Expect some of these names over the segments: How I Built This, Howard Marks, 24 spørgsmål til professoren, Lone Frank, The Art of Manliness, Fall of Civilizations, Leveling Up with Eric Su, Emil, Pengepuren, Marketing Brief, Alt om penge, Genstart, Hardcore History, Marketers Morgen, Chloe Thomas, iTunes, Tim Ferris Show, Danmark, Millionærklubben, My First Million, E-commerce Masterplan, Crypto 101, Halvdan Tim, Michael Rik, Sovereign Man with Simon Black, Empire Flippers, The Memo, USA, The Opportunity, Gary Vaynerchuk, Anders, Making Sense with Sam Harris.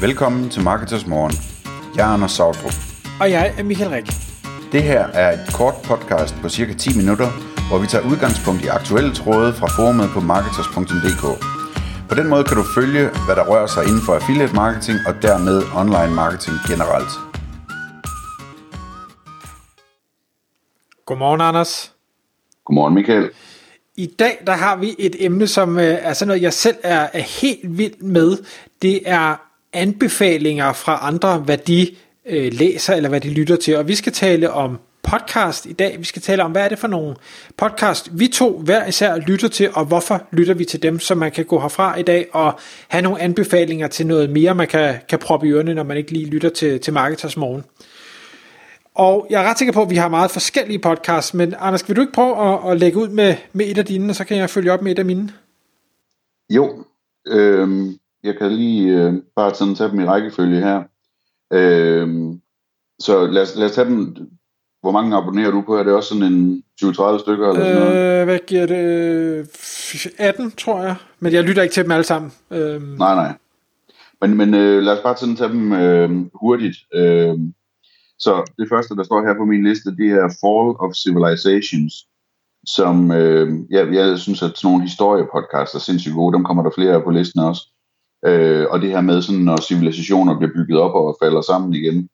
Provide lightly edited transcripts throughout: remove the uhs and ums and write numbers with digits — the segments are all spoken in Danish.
Velkommen til Marketers Morgen. Jeg er Anders Sautrup. Og jeg er Michael Rik. Det her er et kort podcast på cirka 10 minutter, hvor vi tager udgangspunkt i aktuelle tråde fra forumet på marketers.dk. På den måde kan du følge, hvad der rører sig inden for affiliate marketing og dermed online marketing generelt. Godmorgen, Anders. Godmorgen, Michael. I dag der har vi et emne, som er sådan noget, jeg selv er helt vild med. Det er anbefalinger fra andre, hvad de læser eller hvad de lytter til. Og vi skal tale om podcast i dag. Vi skal tale om, hvad er det for nogle podcast, vi to hver især lytter til, og hvorfor lytter vi til dem, så man kan gå herfra i dag og have nogle anbefalinger til noget mere, man kan proppe i ørene, når man ikke lige lytter til Marketers Morgen. Og jeg er ret sikker på, at vi har meget forskellige podcasts, men Anders, vil du ikke prøve at lægge ud med et af dine, og så kan jeg følge op med et af mine? Jo, jeg kan lige bare sådan tage dem i rækkefølge her. Så lad os tage dem. Hvor mange abonnerer du på? Er det også sådan en 20-30 stykker? Eller sådan noget? Hvad giver det? 18, tror jeg. Men jeg lytter ikke til dem alle sammen. Nej. Men lad os bare sådan tage dem hurtigt. Så det første, der står her på min liste, det er Fall of Civilizations, som jeg synes, at sådan nogle historiepodcasts er sindssygt gode. Dem kommer der flere af på listen også. Og det her med, sådan, når civilisationer bliver bygget op og falder sammen igen.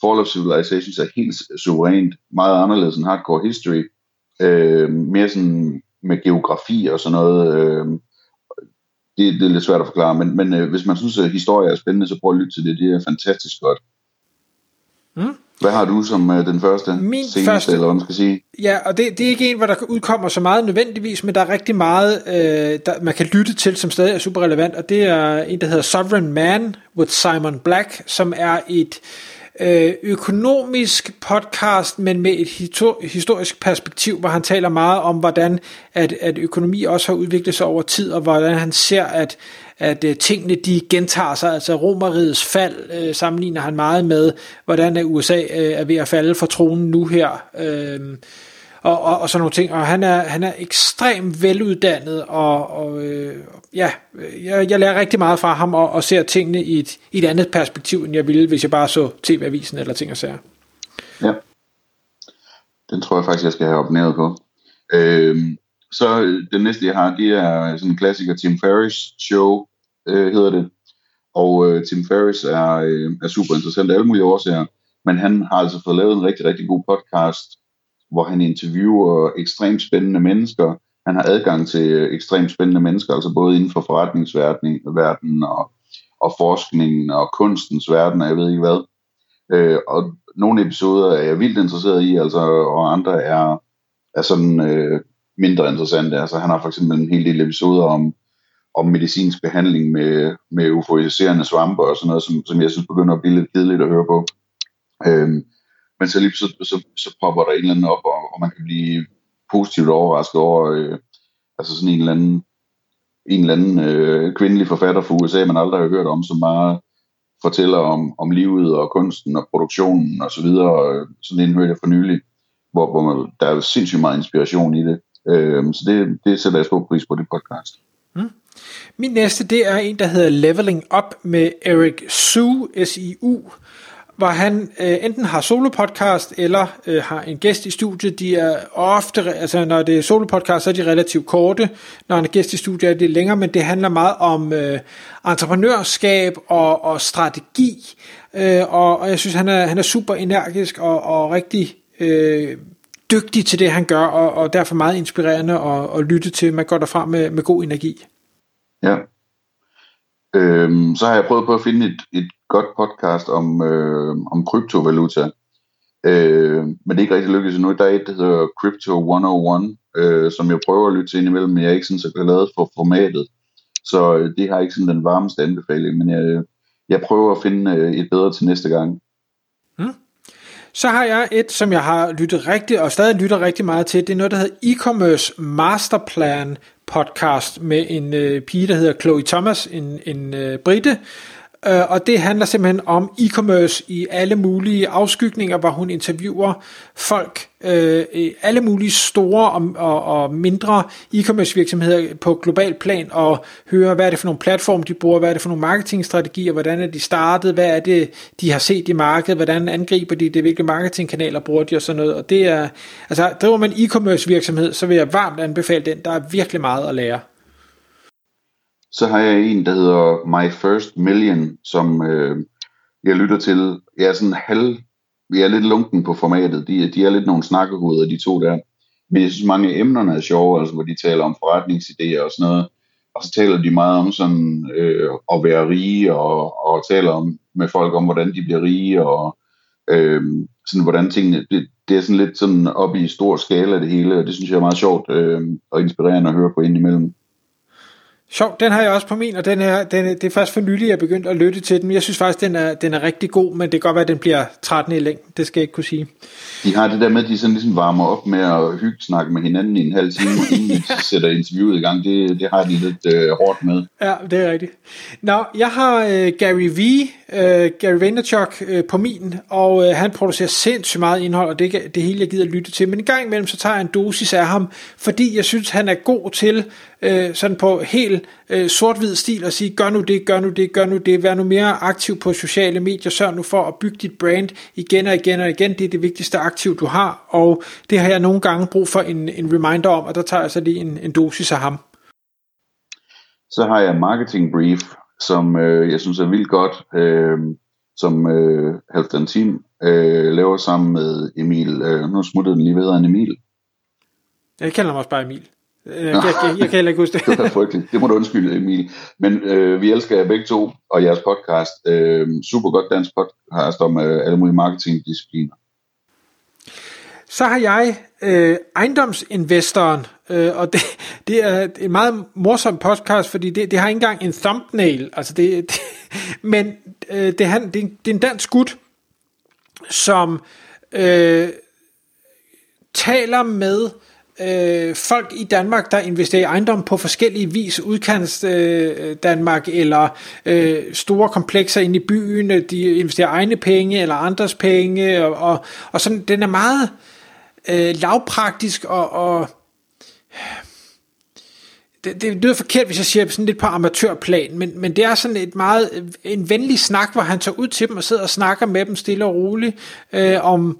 Fall of Civilizations er helt suverænt, meget anderledes end Hardcore History. Mere sådan med geografi og sådan noget. Det er lidt svært at forklare, men hvis man synes, at historie er spændende, så prøv at lytte til det. Det er fantastisk godt. Hvad har du som den første? Min seneste, eller hvad man skal sige? Ja, og det er ikke en, hvor der udkommer så meget nødvendigvis, men der er rigtig meget, man kan lytte til, som stadig er super relevant, og det er en, der hedder Sovereign Man with Simon Black, som er et økonomisk podcast, men med et historisk perspektiv, hvor han taler meget om, hvordan at økonomi også har udviklet sig over tid, og hvordan han ser, at tingene de gentager sig, altså Romerrigets fald sammenligner han meget med, hvordan USA er ved at falde fra tronen nu her, og sådan nogle ting, og han er ekstremt veluddannet, jeg lærer rigtig meget fra ham, og ser tingene i et andet perspektiv, end jeg ville, hvis jeg bare så TV-avisen eller ting og sager. Ja, den tror jeg faktisk, jeg skal have abonneret på. Så den næste, jeg har, det er sådan en klassiker, Tim Ferris Show hedder det, og Tim Ferris er super interessant af alle mulige årsager, men han har altså fået lavet en rigtig, rigtig god podcast, hvor han interviewer ekstremt spændende mennesker. Han har adgang til ekstremt spændende mennesker, altså både inden for forretningsverdenen og forskningen og kunstens verden, og jeg ved ikke hvad. Og nogle episoder er jeg vildt interesseret i, altså, og andre er sådan mindre interessante. Altså, han har for eksempel en hel del episoder om medicinsk behandling med euforiserende svampe og sådan noget, som jeg synes begynder at blive lidt kedeligt at høre på. Men så lige så popper der en eller anden op, og man kan blive positivt overrasket over altså sådan en eller anden kvindelig forfatter fra USA, man aldrig har hørt om, som bare fortæller om livet og kunsten og produktionen og så videre. Sådan en hørte jeg for nylig, hvor der er sindssygt meget inspiration i det. Så det sætter jeg stor pris på, det podcast. Min næste, det er en, der hedder Leveling Up med Eric Su, S-I-U, hvor han enten har solopodcast eller har en gæst i studiet. De er ofte, altså når det er solopodcast, så er de relativt korte. Når han er gæst i studiet, er det længere, men det handler meget om entreprenørskab og strategi. Og jeg synes, han er super energisk og rigtig dygtig til det, han gør, og derfor meget inspirerende at lytte til. Man går derfra med god energi. Ja. Så har jeg prøvet på at finde et godt podcast om kryptovaluta, men det er ikke rigtig lykkedes endnu. Der er et, der hedder Crypto 101, som jeg prøver at lytte til indimellem, men jeg er ikke sådan så glad for formatet, så det har ikke sådan den varmeste anbefaling, men jeg prøver at finde et bedre til næste gang. Så har jeg et, som jeg har lyttet rigtig, og stadig lytter rigtig meget til. Det er noget, der hedder E-commerce Masterplan podcast med en pige, der hedder Chloe Thomas, en brite, Og det handler simpelthen om e-commerce i alle mulige afskygninger, hvor hun interviewer folk, alle mulige store og mindre e-commerce virksomheder på global plan, og hører, hvad er det for nogle platforme, de bruger, hvad er det for nogle marketingstrategier, hvordan er de startet, hvad er det, de har set i markedet, hvordan angriber de det, hvilke marketingkanaler bruger de og sådan noget. Og det er, altså, driver man e-commerce virksomhed, så vil jeg varmt anbefale den. Der er virkelig meget at lære. Så har jeg en, der hedder My First Million, som jeg lytter til. Jeg er lidt lunken på formatet. De er lidt nogle snakkehoveder, de to der. Men jeg synes, mange af emnerne er sjove, altså, hvor de taler om forretningsidéer og sådan noget. Og så taler de meget om sådan, at være rige, og taler med folk om, hvordan de bliver rige, og sådan, hvordan tingene... Det er sådan lidt sådan oppe i stor skala det hele, og det synes jeg er meget sjovt og inspirerende at høre på indimellem. Sjovt, den har jeg også på min, og det er først for nylig, jeg begyndte at lytte til den. Jeg synes faktisk, den er rigtig god, men det kan godt være, at den bliver 13 i længden. Det skal jeg ikke kunne sige. De har det der med, at de sådan ligesom varmer op med at hyggesnakke med hinanden i en halv time, inden de sætter interviewet i gang. Det har de lidt hårdt med. Ja, det er rigtigt. Nå, jeg har Gary Vaynerchuk på min, og han producerer sindssygt meget indhold, og det hele, jeg gider lytte til. Men en gang imellem, så tager jeg en dosis af ham, fordi jeg synes, han er god til sådan på helt sort-hvid stil at sige, gør nu det, vær nu mere aktiv på sociale medier, sørg nu for at bygge dit brand igen og igen, det er det vigtigste aktiv du har, og det har jeg nogle gange brug for en reminder om, og der tager jeg så lige en dosis af ham. Så har jeg Marketing Brief, som jeg synes er vildt godt, som Halvdan Tim laver sammen med Emil, nu smuttede den lige, hvad hedder han, Emil? Jeg kalder ham også bare Emil. Jeg kan heller ikke huske det. Det var frygteligt. Det må du undskylde, Emil. Men vi elsker jer begge to og jeres podcast. Super godt dansk podcast om alle mulige marketingdiscipliner. Så har jeg Ejendomsinvestoren, og det er en meget morsom podcast, fordi det har ikke engang en thumbnail. Altså men det er en dansk gut, som taler med folk i Danmark, der investerer i ejendom på forskellige vis, udkants Danmark eller store komplekser inde i byen, de investerer egne penge eller andres penge, og sådan, den er meget lavpraktisk, og det lyder forkert, hvis jeg siger sådan lidt på amatørplan, men det er sådan et meget en venlig snak, hvor han tager ud til dem og sidder og snakker med dem stille og roligt om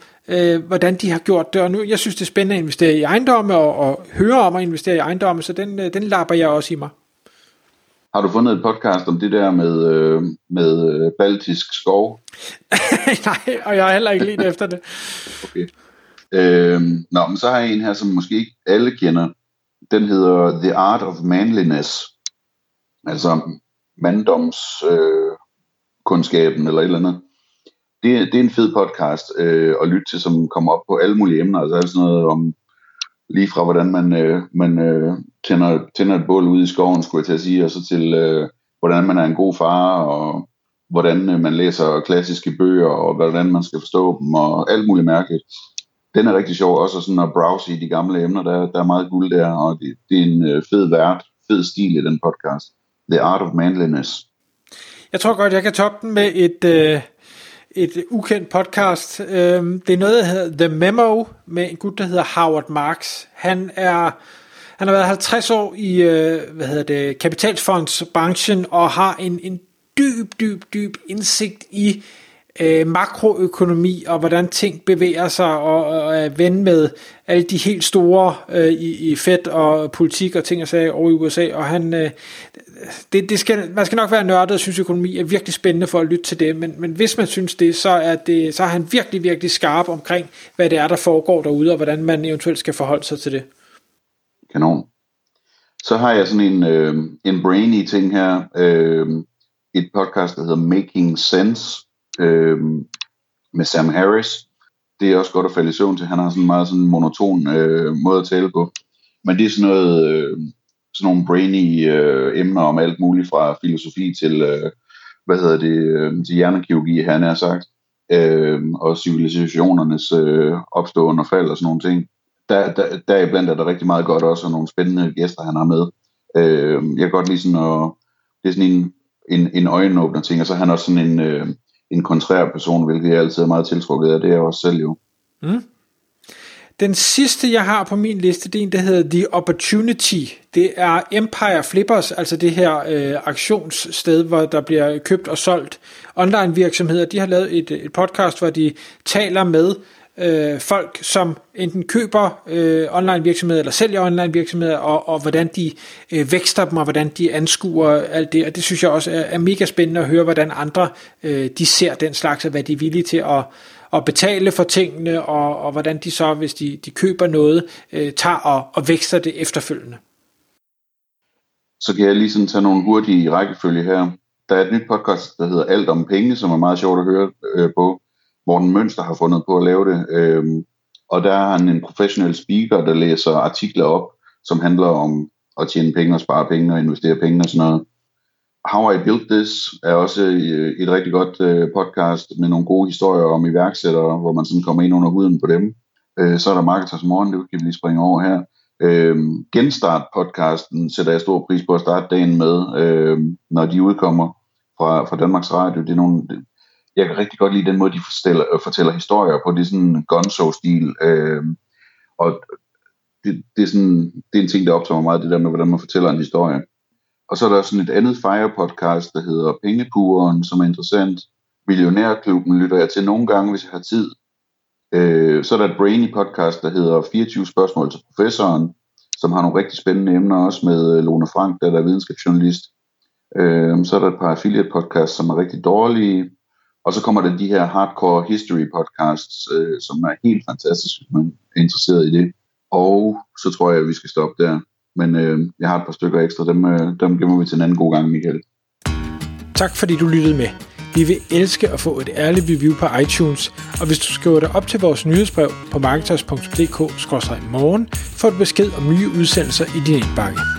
hvordan de har gjort det, og nu, jeg synes det er spændende at investere i ejendomme, og høre om at investere i ejendomme, så den lapper jeg også i mig. Har du fundet et podcast om det der med baltisk skov? Nej, og jeg har heller ikke lidt efter det. Okay. Men så har jeg en her, som måske ikke alle kender. Den hedder The Art of Manliness, altså manddomskundskaben eller et eller andet. Det er en fed podcast at lytte til, som kommer op på alle mulige emner. Altså alt sådan noget om, lige fra hvordan man tænder et bål ude i skoven, skulle jeg til at sige, og så til hvordan man er en god far, og hvordan man læser klassiske bøger, og hvordan man skal forstå dem, og alt muligt mærkeligt. Den er rigtig sjov også sådan at browse i de gamle emner. Der er meget guld der, og det er en fed vært, fed stil i den podcast. The Art of Manliness. Jeg tror godt, jeg kan toppe den med et ukendt podcast. Det er noget, der hedder The Memo, med en gut, der hedder Howard Marks. Han har været 50 år i kapitalfondsbranchen, og har en dyb indsigt i makroøkonomi, og hvordan ting bevæger sig, og er ven med alle de helt store i Fed og politik og ting og sager over i USA, og han man skal nok være nørdet og synes økonomi er virkelig spændende for at lytte til det, men hvis man synes det, så er han virkelig, virkelig skarp omkring, hvad det er, der foregår derude, og hvordan man eventuelt skal forholde sig til det. Kanon. Så har jeg sådan en brainy ting her, et podcast, der hedder Making Sense med Sam Harris. Det er også godt at falde i søvn til. Han har sådan en meget sådan monoton måde at tale på. Men det er sådan noget sådan nogle brainy emner om alt muligt, fra filosofi til til hjernekirurgi, han har sagt, og civilisationernes opståen og fald og sådan nogle ting. Der er blandt andet rigtig meget godt også, og nogle spændende gæster han har med. Jeg kan godt lide sådan, det er sådan en en øjenåbner ting, og så er han også sådan en kontrær person, hvilket jeg altid er meget tiltrukket af, det er jeg også selv jo. Mm. Den sidste, jeg har på min liste, det er en, der hedder The Opportunity. Det er Empire Flippers, altså det her auktionssted, hvor der bliver købt og solgt online virksomheder. De har lavet et podcast, hvor de taler med folk, som enten køber online virksomheder, eller sælger online virksomheder, og hvordan de vækster dem, og hvordan de anskuer alt det. Og det synes jeg også er mega spændende at høre, hvordan andre de ser den slags, og hvad de er villige til at betale for tingene, og hvordan de så, hvis de køber noget, tager og vækster det efterfølgende. Så kan jeg lige sådan tage nogle hurtige rækkefølge her. Der er et nyt podcast, der hedder Alt om penge, som er meget sjovt at høre på. Morten Mønster har fundet på at lave det, og der er han en professionel speaker, der læser artikler op, som handler om at tjene penge og spare penge og investere penge og sådan noget. How I Built This er også et rigtig godt podcast med nogle gode historier om iværksættere, hvor man sådan kommer ind under huden på dem. Så er der Marketers Morgen, det kan vi lige springe over her. Genstart podcasten sætter jeg stor pris på at starte dagen med, når de udkommer fra Danmarks Radio. Det er nogle... Jeg kan rigtig godt lide den måde, de fortæller historier på. Det er sådan en gonzo-stil. Og det er sådan, det er en ting, der optager mig meget, det der med, hvordan man fortæller en historie. Og så er der sådan et andet Fire-podcast, der hedder Pengepuren, som er interessant. Millionærklubben lytter jeg til nogle gange, hvis jeg har tid. Så er der et Brainy-podcast, der hedder 24 spørgsmål til professoren, som har nogle rigtig spændende emner, også med Lone Frank, der er videnskabsjournalist. Så er der et par affiliate-podcasts, som er rigtig dårlige. Og så kommer der de her Hardcore History podcasts, som er helt fantastisk, hvis man er interesseret i det. Og så tror jeg, at vi skal stoppe der. Men jeg har et par stykker ekstra. Dem gemmer vi til en anden god gang, Michael. Tak fordi du lyttede med. Vi vil elske at få et ærligt review på iTunes. Og hvis du skriver dig op til vores nyhedsbrev på marketers.dk/morgen, får du besked om nye udsendelser i din indbakke.